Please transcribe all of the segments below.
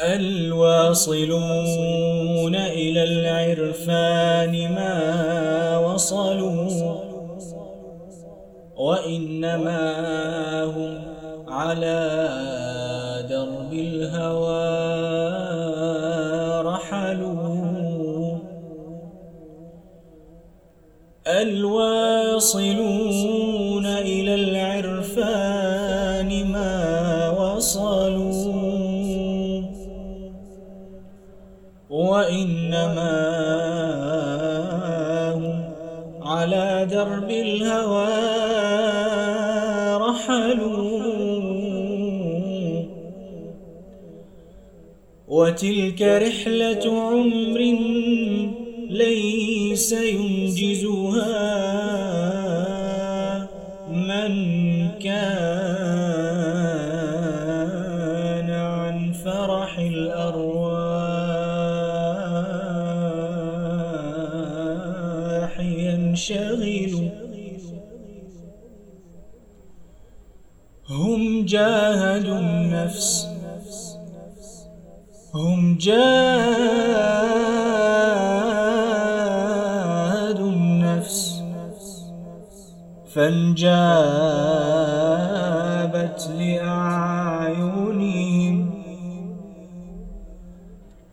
الواصلون إلى العرفان ما وصلوا وإنما هم على درب الهوى رحلوا. الواصلون إلى العرفان ما وصلوا وإنما هم على درب الهوى رحلوا. وتلك رحلة عمر ليس ينجزها من كان عن فرح الأرواح ينشغل. هم جاهدوا النفس فانجابت لأعينهم.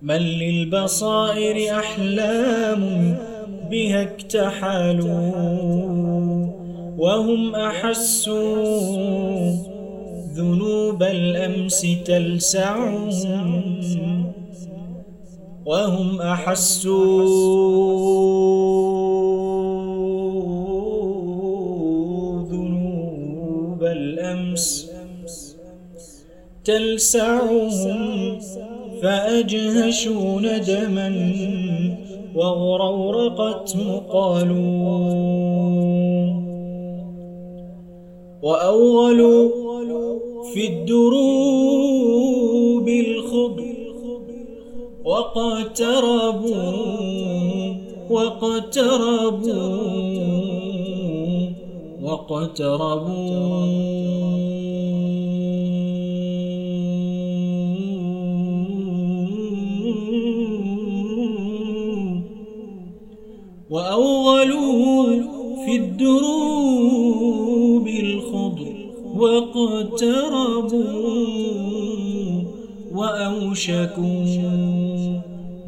من للبصائر أحلام بها اكتحلوا وهم أحسوا ذنوب الأمس تلسعهم وهم أحسوا ذنوب الأمس تلسعهم فأجهشوا ندما وغرورقت مقالوا وأوغلوا في الدروب الخضر واقتربوا وأوشكوا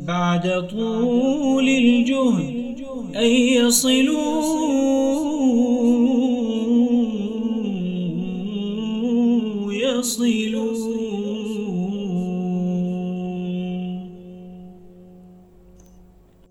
بعد طول الجهد أن يصلوا